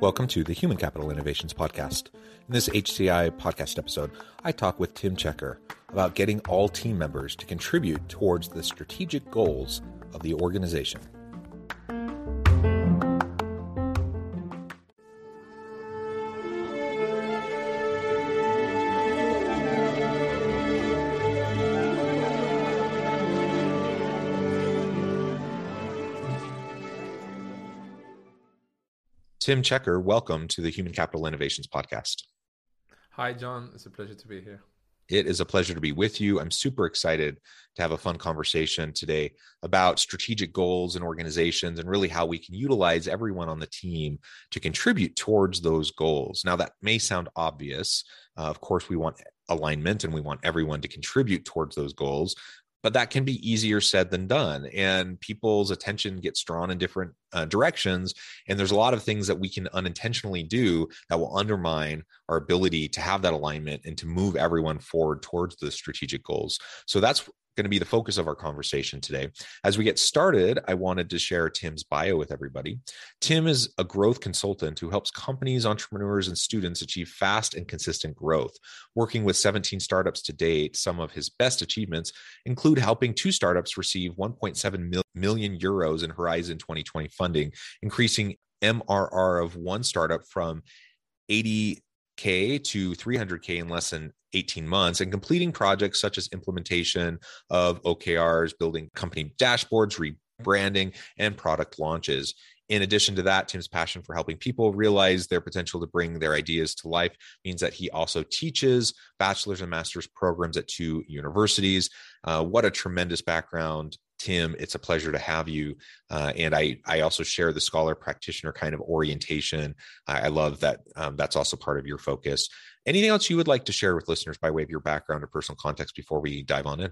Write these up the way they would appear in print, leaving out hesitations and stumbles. Welcome to the Human Capital Innovations Podcast. In this HCI podcast episode, I talk with Tim Cakir about getting all team members to contribute towards the strategic goals of the organization. Tim Cakir, welcome to the Human Capital Innovations Podcast. Hi, John. It's a pleasure to be here. It is a pleasure to be with you. I'm super excited to have a fun conversation today about strategic goals and organizations and really how we can utilize everyone on the team to contribute towards those goals. Now, that may sound obvious. Of course, we want alignment and we want everyone to contribute towards those goals. But that can be easier said than done, and people's attention gets drawn in different directions. And there's a lot of things that we can unintentionally do that will undermine our ability to have that alignment and to move everyone forward towards the strategic goals. So that's going to be the focus of our conversation today. As we get started, I wanted to share Tim's bio with everybody. Tim is a growth consultant who helps companies, entrepreneurs, and students achieve fast and consistent growth. Working with 17 startups to date, some of his best achievements include helping 2 startups receive 1.7 million euros in Horizon 2020 funding, increasing MRR of 1 startup from 80K to 300K in less than 18 months, and completing projects such as implementation of OKRs, building company dashboards, rebranding, and product launches. In addition to that, Tim's passion for helping people realize their potential to bring their ideas to life means that he also teaches bachelor's and master's programs at 2 universities. What a tremendous background, Tim. It's a pleasure to have you. And I also share the scholar practitioner kind of orientation. I love that. That's also part of your focus. Anything else you would like to share with listeners by way of your background or personal context before we dive on in?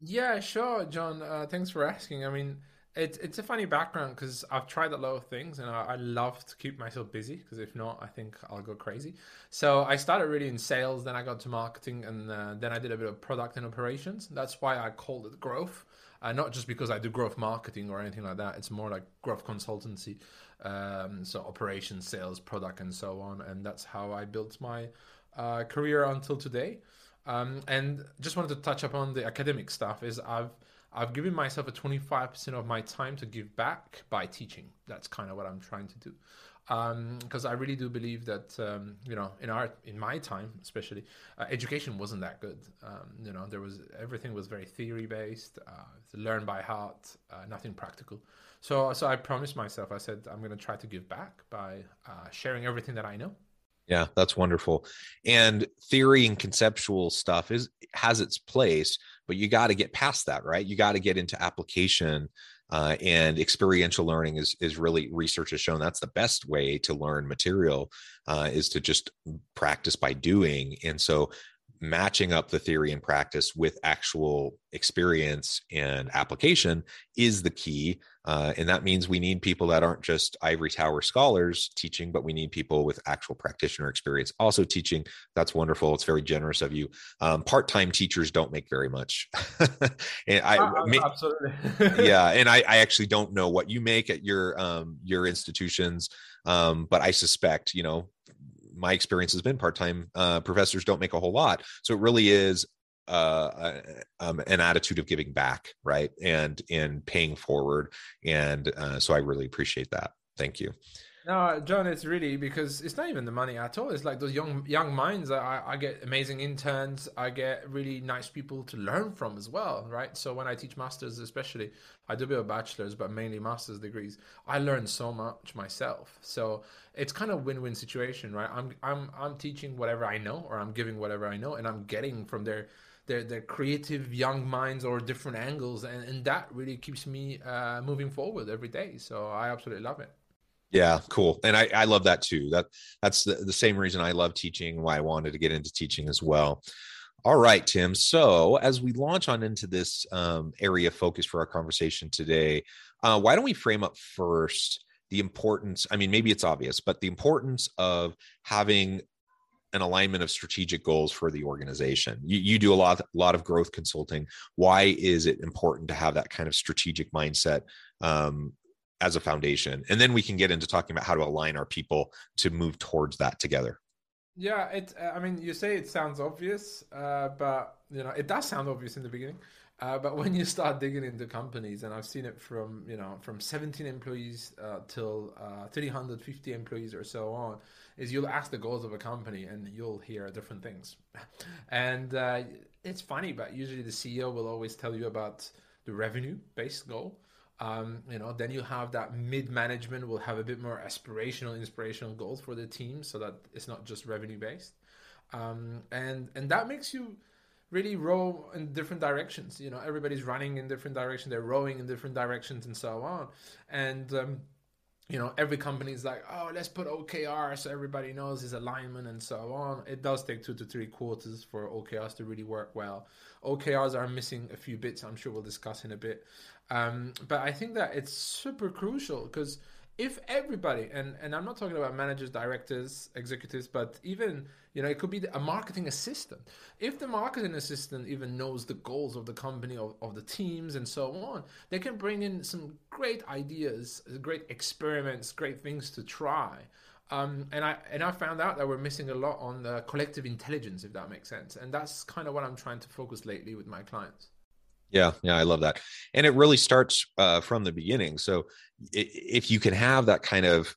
Yeah, sure, John. Thanks for asking. I mean, it's a funny background because I've tried a lot of things and I love to keep myself busy because if not, I think I'll go crazy. So I started really in sales, then I got to marketing, and then I did a bit of product and operations. That's why I called it growth. Not just because I do growth marketing or anything like that. It's more like growth consultancy. So operations, sales, product, and so on. And that's how I built my career until today. And just wanted to touch upon the academic stuff is I've given myself a 25% of my time to give back by teaching. That's kind of what I'm trying to do. Because I really do believe that, in my time, especially, education wasn't that good. Everything was very theory based, learn by heart, nothing practical. So I promised myself, I said, I'm going to try to give back by sharing everything that I know. Yeah, that's wonderful. And theory and conceptual stuff has its place, but you got to get past that, right? You got to get into application. And experiential learning is really, research has shown that's the best way to learn material, is to just practice by doing. And so matching up the theory and practice with actual experience and application is the key. And that means we need people that aren't just ivory tower scholars teaching, but we need people with actual practitioner experience also teaching. That's wonderful. It's very generous of you. Part-time teachers don't make very much. Absolutely. Yeah. And I actually don't know what you make at your institutions. But I suspect, my experience has been part-time professors don't make a whole lot. So it really is an attitude of giving back, right? And paying forward. And so I really appreciate that. Thank you. No, John, it's really because it's not even the money at all. It's like those young minds. I get amazing interns. I get really nice people to learn from as well, right? So when I teach masters, especially, I do a bit of bachelor's, but mainly master's degrees. I learn so much myself. So it's kind of win-win situation, right? I'm teaching whatever I know, or I'm giving whatever I know, and I'm getting from their their creative young minds or different angles. And that really keeps me moving forward every day. So I absolutely love it. Yeah, cool. And I love that too. That's the same reason I love teaching, why I wanted to get into teaching as well. All right, Tim. So as we launch on into this area of focus for our conversation today, why don't we frame up first the importance, I mean, maybe it's obvious, but the importance of having an alignment of strategic goals for the organization. You do a lot of growth consulting. Why is it important to have that kind of strategic mindset as a foundation? And then we can get into talking about how to align our people to move towards that together. Yeah, I mean, you say it sounds obvious, but you know, it does sound obvious in the beginning. But when you start digging into companies, and I've seen it from 17 employees till 350 employees or so on, is you'll ask the goals of a company and you'll hear different things. And it's funny, but usually the CEO will always tell you about the revenue-based goal. Then you have that mid-management will have a bit more aspirational, inspirational goals for the team so that it's not just revenue-based. And that makes you really row in different directions. You know, everybody's running in different directions. They're rowing in different directions and so on. And, every company is like, oh, let's put OKR so everybody knows his alignment and so on. It does take 2 to 3 quarters for OKRs to really work well. OKRs are missing a few bits. I'm sure we'll discuss in a bit. But I think that it's super crucial because if everybody, and I'm not talking about managers, directors, executives, but even, it could be a marketing assistant. If the marketing assistant even knows the goals of the company, of the teams and so on, they can bring in some great ideas, great experiments, great things to try. And I found out that we're missing a lot on the collective intelligence, if that makes sense. And that's kind of what I'm trying to focus lately with my clients. Yeah, I love that. And it really starts from the beginning. So if you can have that kind of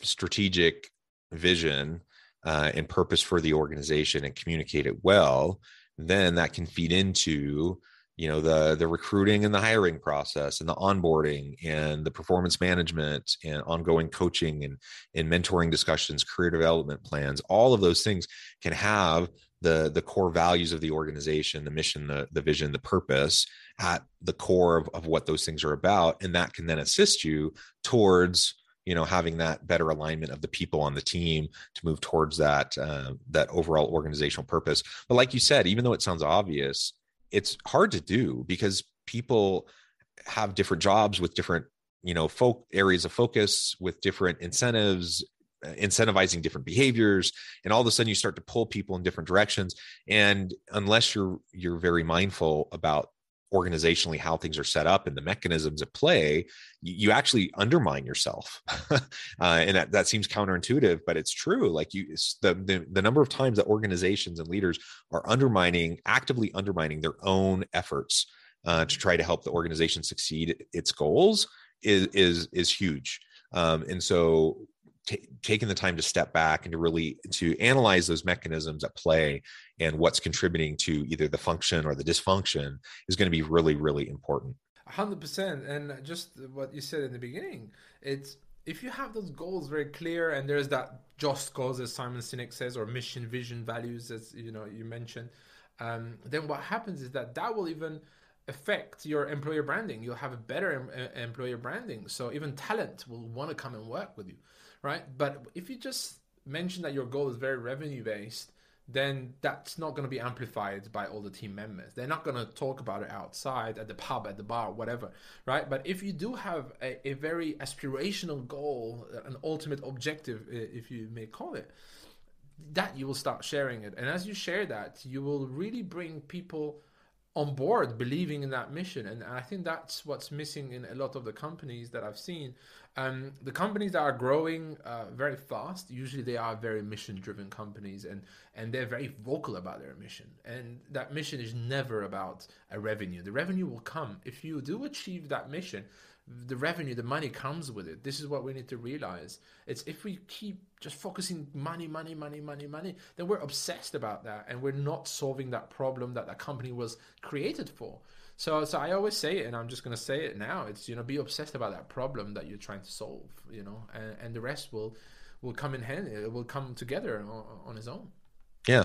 strategic vision and purpose for the organization and communicate it well, then that can feed into, the recruiting and the hiring process and the onboarding and the performance management and ongoing coaching and mentoring discussions, career development plans. All of those things can have the core values of the organization, the mission, the vision, the purpose at the core of what those things are about. And that can then assist you towards, having that better alignment of the people on the team to move towards that overall organizational purpose. But like you said, even though it sounds obvious, it's hard to do because people have different jobs with different, areas of focus, with different incentives, incentivizing different behaviors, and all of a sudden you start to pull people in different directions. And unless you're very mindful about organizationally how things are set up and the mechanisms at play, you actually undermine yourself. And that seems counterintuitive, but it's true. Like the number of times that organizations and leaders are actively undermining their own efforts to try to help the organization succeed its goals is huge. And so taking the time to step back and to really analyze those mechanisms at play and what's contributing to either the function or the dysfunction is going to be really, really important. 100%. And just what you said in the beginning, it's if you have those goals very clear and there's that just cause, as Simon Sinek says, or mission, vision, values, as you mentioned, then what happens is that will even affect your employer branding. You'll have a better employer branding. So even talent will want to come and work with you. Right. But if you just mention that your goal is very revenue based, then that's not going to be amplified by all the team members. They're not going to talk about it outside at the pub, at the bar, whatever. Right. But if you do have a very aspirational goal, an ultimate objective, if you may call it, that you will start sharing it. And as you share that, you will really bring people on board believing in that mission. And I think that's what's missing in a lot of the companies that I've seen. The companies that are growing very fast, usually they are very mission-driven companies and they're very vocal about their mission. And that mission is never about a revenue. The revenue will come. If you do achieve that mission, the revenue, the money comes with it. This is what we need to realize. It's if we keep just focusing money, then we're obsessed about that and we're not solving that problem that the company was created for. So I always say it, and I'm just going to say it now. It's, be obsessed about that problem that you're trying to solve, and the rest will come in hand. It will come together on its own. Yeah.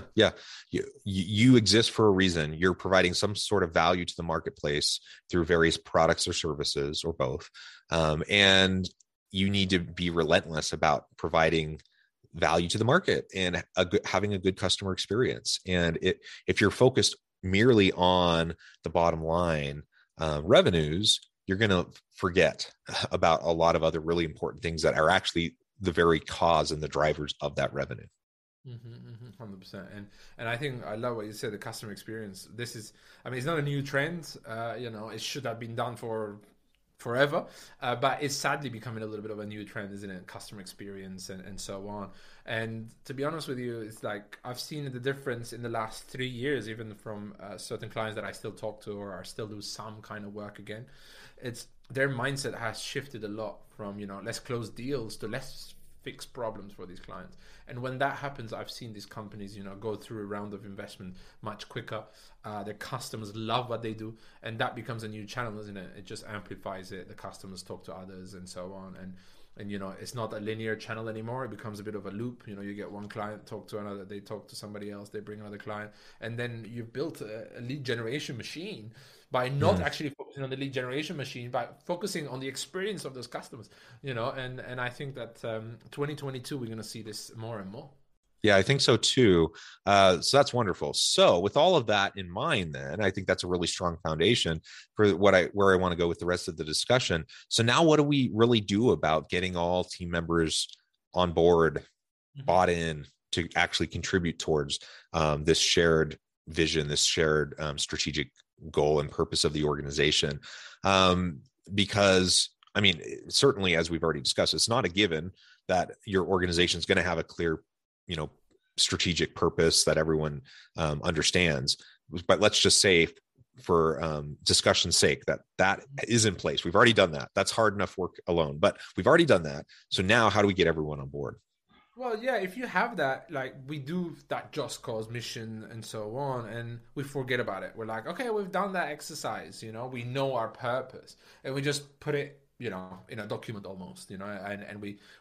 You exist for a reason. You're providing some sort of value to the marketplace through various products or services or both. And you need to be relentless about providing value to the market and having a good customer experience. And if you're focused merely on the bottom line revenues, you're going to forget about a lot of other really important things that are actually the very cause and the drivers of that revenue. 100%. And I think I love what you said, the customer experience. This is, I mean, it's not a new trend. It should have been done for forever, but it's sadly becoming a little bit of a new trend, isn't it? Customer experience and so on. And to be honest with you, it's like I've seen the difference in the last 3 years, even from certain clients that I still talk to or I still do some kind of work again. It's their mindset has shifted a lot from, let's close deals to let's fix problems for these clients. And when that happens, I've seen these companies, go through a round of investment much quicker. Their customers love what they do, and that becomes a new channel, isn't it? It just amplifies it. The customers talk to others and so on. And it's not a linear channel anymore. It becomes a bit of a loop. You get one client talk to another, they talk to somebody else, they bring another client, and then you've built a lead generation machine by not actually focusing on the lead generation machine, by focusing on the experience of those customers, and I think that 2022, we're going to see this more and more. Yeah, I think so too. So that's wonderful. So with all of that in mind, then I think that's a really strong foundation for where I want to go with the rest of the discussion. So now what do we really do about getting all team members on board, bought in to actually contribute towards this shared vision, this shared strategic goal and purpose of the organization? Because I mean, certainly as we've already discussed, it's not a given that your organization is going to have a clear, strategic purpose that everyone understands. But let's just say for discussion's sake that is in place. We've already done that. That's hard enough work alone, but we've already done that. So now how do we get everyone on board? Well, yeah, if you have that, like we do that just cause mission and so on, and we forget about it. We're like, okay, we've done that exercise, we know our purpose, and we just put it, in a document almost, and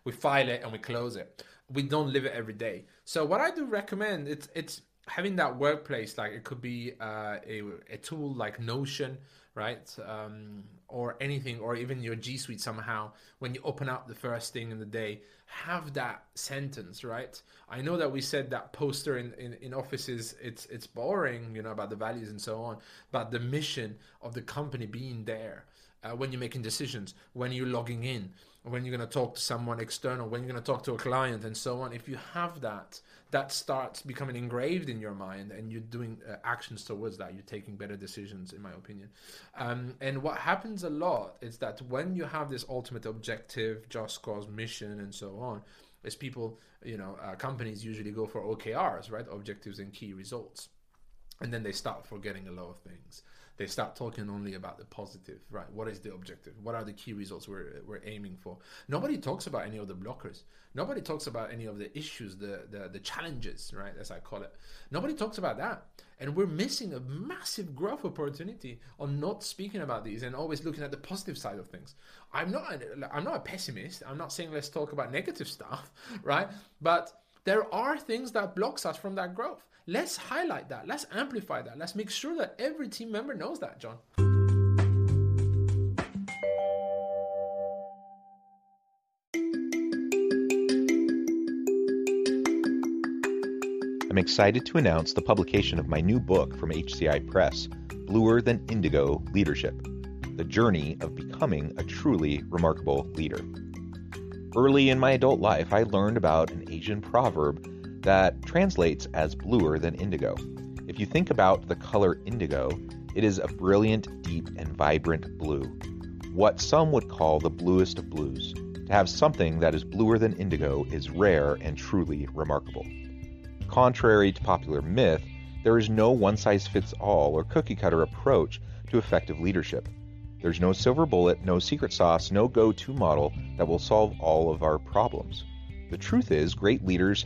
we file it and we close it. We don't live it every day. So what I do recommend, it's having that workplace, like it could be a tool like Notion, right? Or anything, or even your G Suite somehow, when you open up the first thing in the day, have that sentence, right? I know that we said that poster in offices, it's boring, about the values and so on, but the mission of the company being there, when you're making decisions, when you're logging in, when you're going to talk to someone external, when you're going to talk to a client and so on. If you have that starts becoming engraved in your mind, and you're doing actions towards that, you're taking better decisions, in my opinion. And what happens a lot is that when you have this ultimate objective, just cause, mission, and so on, is people, companies usually go for OKRs, right? Objectives and key results. And then they start forgetting a lot of things. They start talking only about the positive, right? What is the objective? What are the key results we're aiming for? Nobody talks about any of the blockers. Nobody talks about any of the issues, the challenges, right? As I call it. Nobody talks about that. And we're missing a massive growth opportunity on not speaking about these and always looking at the positive side of things. I'm not a pessimist. I'm not saying let's talk about negative stuff, right? But there are things that blocks us from that growth. Let's highlight that. Let's amplify that. Let's make sure that every team member knows that, John. I'm excited to announce the publication of my new book from HCI Press, Bluer Than Indigo Leadership: The Journey of Becoming a Truly Remarkable Leader. Early in my adult life, I learned about an Asian proverb that translates as bluer than indigo. If you think about the color indigo, it is a brilliant, deep, and vibrant blue, what some would call the bluest of blues. To have something that is bluer than indigo is rare and truly remarkable. Contrary to popular myth, there is no one-size-fits-all or cookie-cutter approach to effective leadership. There's no silver bullet, no secret sauce, no go-to model that will solve all of our problems. The truth is, great leaders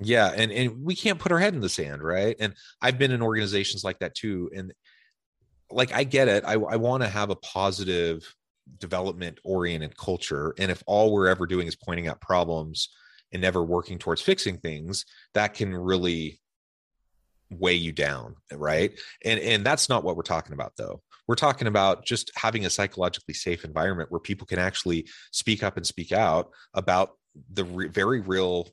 Yeah, and we can't put our head in the sand, right? And I've been in organizations like that too. And like, I get it. I want to have a positive development-oriented culture. And if all we're ever doing is pointing out problems and never working towards fixing things, that can really weigh you down, right? And that's not what we're talking about, though. We're talking about just having a psychologically safe environment where people can actually speak up and speak out about the very real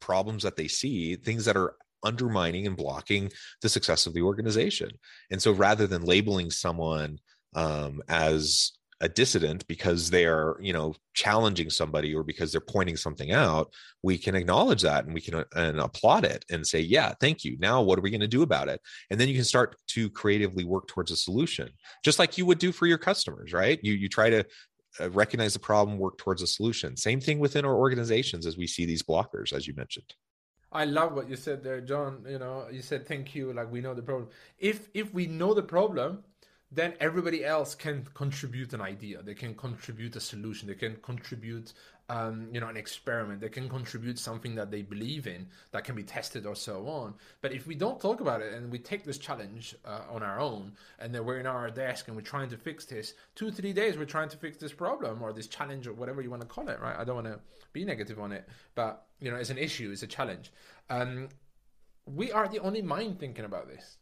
problems that they see, things that are undermining and blocking the success of the organization. And so rather than labeling someone as a dissident because they are, challenging somebody or because they're pointing something out, we can acknowledge that and we can applaud it and say, yeah, thank you. Now, what are we going to do about it? And then you can start to creatively work towards a solution, just like you would do for your customers, right? You try to recognize the problem, work towards a solution. Same thing within our organizations as we see these blockers, as you mentioned. I love what you said there, John. You said, thank you. Like, we know the problem. If we know the problem, then everybody else can contribute an idea. They can contribute a solution. They can contribute, an experiment. They can contribute something that they believe in that can be tested or so on. But if we don't talk about it and we take this challenge on our own, and then we're in our desk and we're trying to fix this, 2-3 days we're trying to fix this problem or this challenge or whatever you want to call it, right? I don't want to be negative on it, but it's an issue, it's a challenge. We are the only mind thinking about this.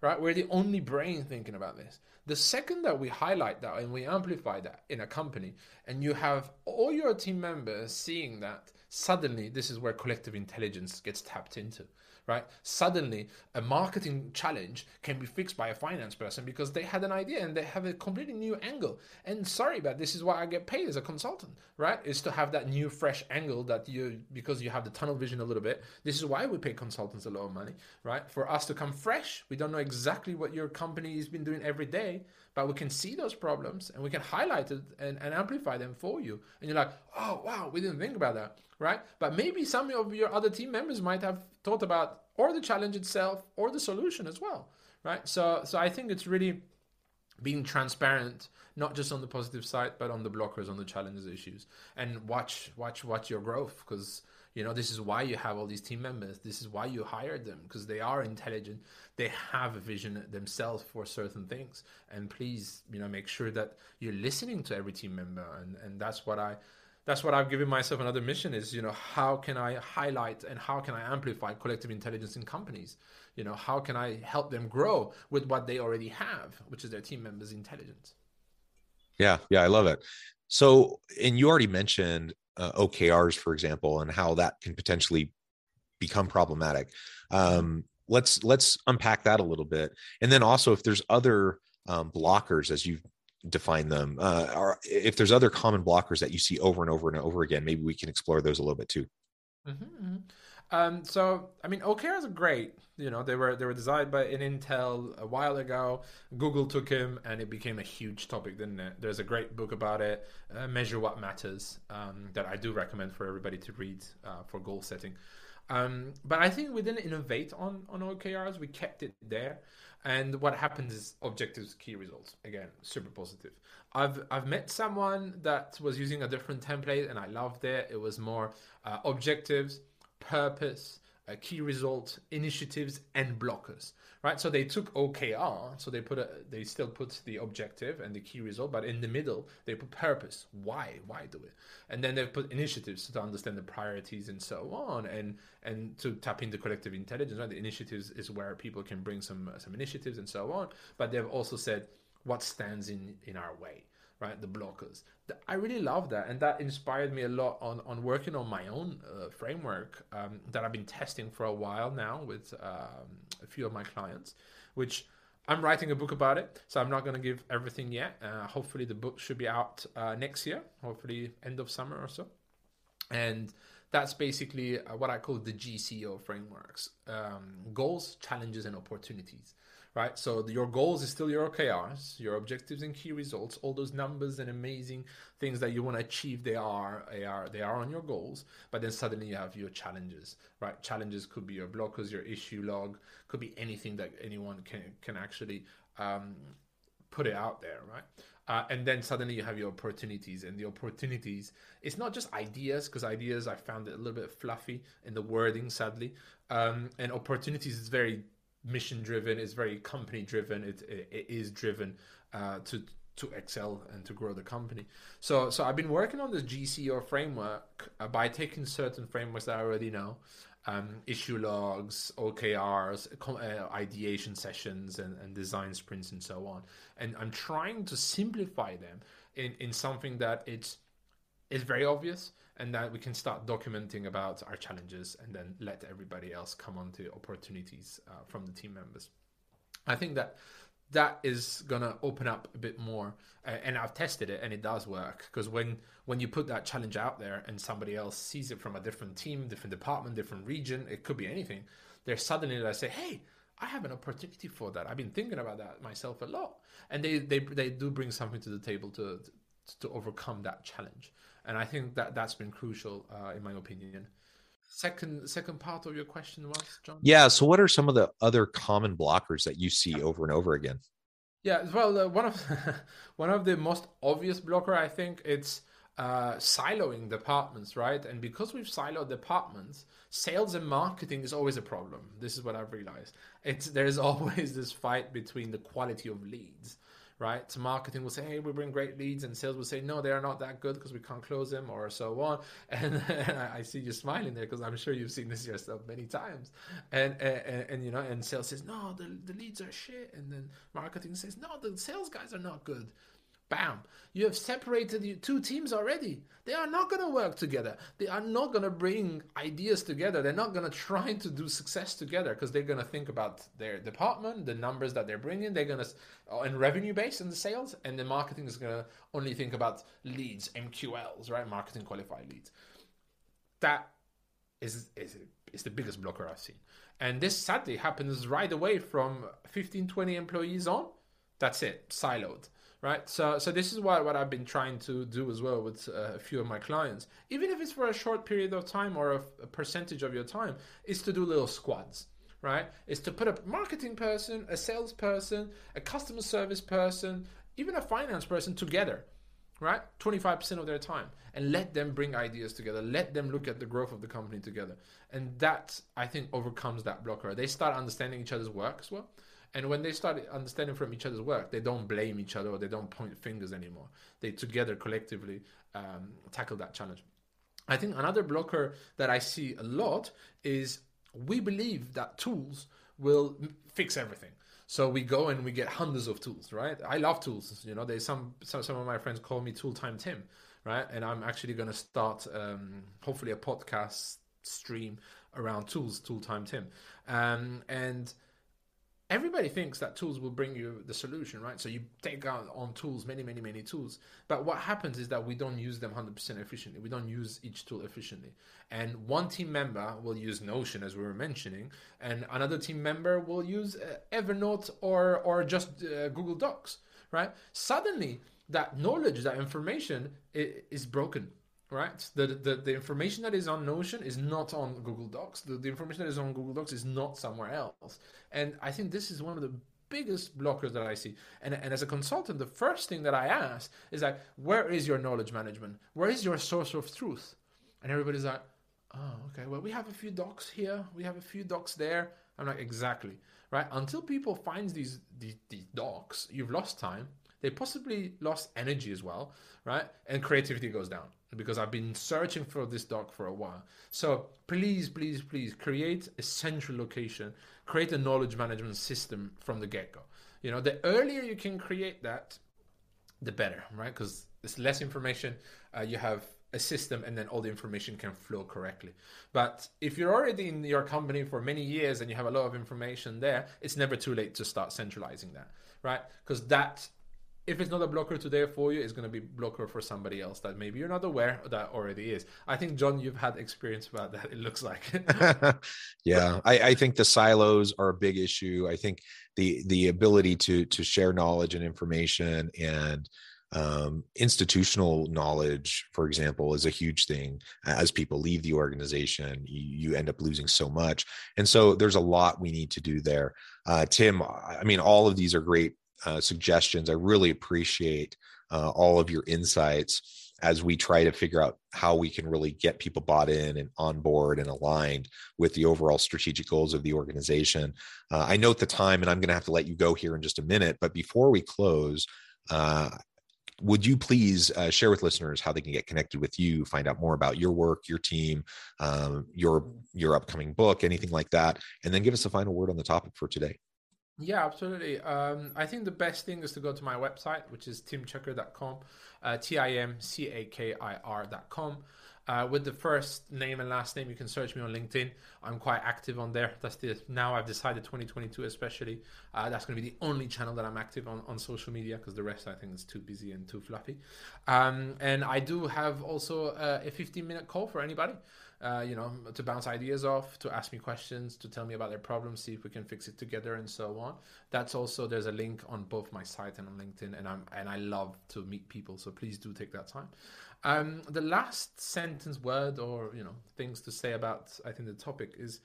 Right? We're the only brain thinking about this. The second that we highlight that and we amplify that in a company, and you have all your team members seeing that, suddenly this is where collective intelligence gets tapped into, right? Suddenly a marketing challenge can be fixed by a finance person because they had an idea and they have a completely new angle. And sorry, but this is why I get paid as a consultant, right? Is to have that new fresh angle that because you have the tunnel vision a little bit. This is why we pay consultants a lot of money, right? For us to come fresh. We don't know exactly what your company has been doing every day, but we can see those problems and we can highlight it and amplify them for you. And you're like, oh, wow, we didn't think about that, right? But maybe some of your other team members might have thought about or the challenge itself or the solution as well, right? So I think it's really being transparent, not just on the positive side, but on the blockers, on the challenges, issues, and watch your growth because this is why you have all these team members. This is why you hired them, because they are intelligent. They have a vision themselves for certain things. And please, make sure that you're listening to every team member. And that's what I've given myself another mission is, how can I highlight and how can I amplify collective intelligence in companies? How can I help them grow with what they already have, which is their team members' intelligence? Yeah, I love it. So, and you already mentioned OKRs, for example, and how that can potentially become problematic. Let's unpack that a little bit. And then also if there's other blockers, as you've defined them, or if there's other common blockers that you see over and over and over again, maybe we can explore those a little bit too. Mm-hmm. OKRs are great. They were designed by Intel a while ago. Google took him and it became a huge topic, didn't it? There's a great book about it, Measure What Matters, that I do recommend for everybody to read for goal setting. But I think we didn't innovate on OKRs. We kept it there. And what happens is objectives, key results. Again, super positive. I've met someone that was using a different template and I loved it. It was more objectives, purpose, key results, initiatives, and blockers, right? So they took OKR, so they still put the objective and the key result, but in the middle, they put purpose. Why do it? And then they put initiatives to understand the priorities and so on, and to tap into collective intelligence, right? The initiatives is where people can bring some initiatives and so on, but they've also said, what stands in our way, right? The blockers. I really love that. And that inspired me a lot on working on my own framework that I've been testing for a while now with a few of my clients, which I'm writing a book about it. So I'm not going to give everything yet. Hopefully the book should be out next year, hopefully end of summer or so. And that's basically what I call the GCO frameworks, goals, challenges, and opportunities. right? So your goals is still your OKRs, your objectives and key results, all those numbers and amazing things that you want to achieve. They are on your goals, but then suddenly you have your challenges, right? Challenges could be your blockers, your issue log, could be anything that anyone can actually put it out there, right? And then suddenly you have your opportunities, and the opportunities, it's not just ideas, because ideas I found it a little bit fluffy in the wording, sadly. And opportunities is very mission driven, it's very company driven, it is driven to excel and to grow the company. So I've been working on the GCO framework by taking certain frameworks that I already know, issue logs, OKRs, ideation sessions, and design sprints, and so on. And I'm trying to simplify them in something that it's very obvious, and that we can start documenting about our challenges, and then let everybody else come on to opportunities from the team members. I think that is gonna open up a bit more, and I've tested it and it does work, because when you put that challenge out there and somebody else sees it from a different team, different department, different region, it could be anything, there's suddenly I say, hey, I have an opportunity for that. I've been thinking about that myself a lot. And they do bring something to the table to overcome that challenge. And I think that's been crucial in my opinion. Second part of your question was, John? Yeah. So what are some of the other common blockers that you see over and over again? Yeah. Well, one of the most obvious blocker, I think, it's siloing departments, right? And because we've siloed departments, sales and marketing is always a problem. This is what I've realized. There's always this fight between the quality of leads, right? So marketing will say, hey, we bring great leads, and sales will say, no, they are not that good because we can't close them, or so on. And I see you smiling there, because I'm sure you've seen this yourself many times. And sales says, no, the leads are shit. And then marketing says, no, the sales guys are not good. Bam, you have separated your two teams already. They are not going to work together. They are not going to bring ideas together. They're not going to try to do success together, because they're going to think about their department, the numbers that they're bringing, they're going to, and revenue based and the sales, and the marketing is going to only think about leads, MQLs, right? Marketing qualified leads. That is the biggest blocker I've seen. And this sadly happens right away from 15, 20 employees on. That's it, siloed. Right. So this is what I've been trying to do as well with a few of my clients, even if it's for a short period of time or a percentage of your time, is to do little squads, right? Is to put a marketing person, a sales person, a customer service person, even a finance person together, right? 25% of their time, and let them bring ideas together. Let them look at the growth of the company together. And that, I think, overcomes that blocker. They start understanding each other's work as well. And when they start understanding from each other's work, they don't blame each other, or they don't point fingers anymore. They together collectively tackle that challenge. I think another blocker that I see a lot is we believe that tools will fix everything. So we go and we get hundreds of tools, right? I love tools. You know, there's some of my friends call me Tool Time Tim, right? And I'm actually going to start hopefully a podcast stream around tools, Tool Time Tim, and everybody thinks that tools will bring you the solution, right? So you take out on tools, many, many, many tools. But what happens is that we don't use them 100% efficiently. We don't use each tool efficiently. And one team member will use Notion, as we were mentioning, and another team member will use Evernote or just Google Docs, right? Suddenly, that knowledge, that information is broken. Right, the information that is on Notion is not on Google Docs. The information that is on Google Docs is not somewhere else. And I think this is one of the biggest blockers that I see. And as a consultant, the first thing that I ask is like, where is your knowledge management? Where is your source of truth? And everybody's like, oh, okay, well, we have a few docs here. We have a few docs there. I'm like, exactly, right? Until people find these docs, you've lost time. They possibly lost energy as well, right? And creativity goes down, because I've been searching for this doc for a while. So please, please, please create a central location, create a knowledge management system from the get-go. You know, the earlier you can create that, the better, right? Because it's less information. You have a system, and then all the information can flow correctly. But if you're already in your company for many years and you have a lot of information there, it's never too late to start centralizing that, right? Because that if it's not a blocker today for you, it's going to be a blocker for somebody else that maybe you're not aware that already is. I think, John, you've had experience about that, it looks like. Yeah, I think the silos are a big issue. I think the ability to share knowledge and information and institutional knowledge, for example, is a huge thing. As people leave the organization, you end up losing so much. And so there's a lot we need to do there. Tim, I mean, all of these are great suggestions. I really appreciate all of your insights as we try to figure out how we can really get people bought in and on board and aligned with the overall strategic goals of the organization. I note the time, and I'm going to have to let you go here in just a minute. But before we close, would you please share with listeners how they can get connected with you, find out more about your work, your team, your upcoming book, anything like that, and then give us a final word on the topic for today. Yeah, absolutely. I think the best thing is to go to my website, which is timcakir.com, timcakir.com. With the first name and last name, you can search me on LinkedIn. I'm quite active on there. Now I've decided 2022 especially, that's going to be the only channel that I'm active on social media, because the rest I think is too busy and too fluffy. And I do have also a 15-minute call for anybody. To bounce ideas off, to ask me questions, to tell me about their problems, see if we can fix it together, and so on. That's also, there's a link on both my site and on LinkedIn, and I love to meet people, so please do take that time. The last sentence, word, or things to say about, I think, the topic is,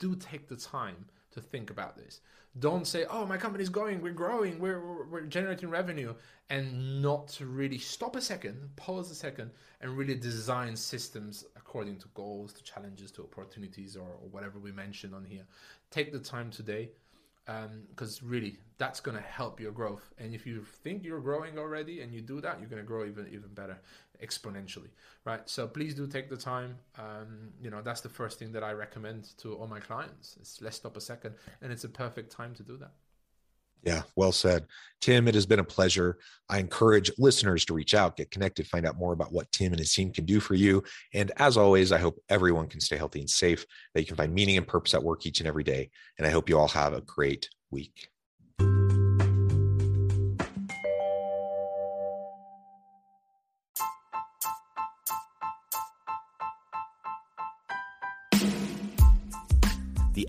do take the time to think about this. Don't say, oh, my company's going, we're growing, we're generating revenue, and not really stop a second, pause a second, and really design systems according to goals, to challenges, to opportunities, or whatever we mentioned on here. Take the time today, because really that's going to help your growth. And if you think you're growing already and you do that, you're going to grow even better exponentially, right? So please do take the time. That's the first thing that I recommend to all my clients. It's, let's stop a second, and it's a perfect time to do that. Yeah, well said. Tim, it has been a pleasure. I encourage listeners to reach out, get connected, find out more about what Tim and his team can do for you. And as always, I hope everyone can stay healthy and safe, that you can find meaning and purpose at work each and every day. And I hope you all have a great week. The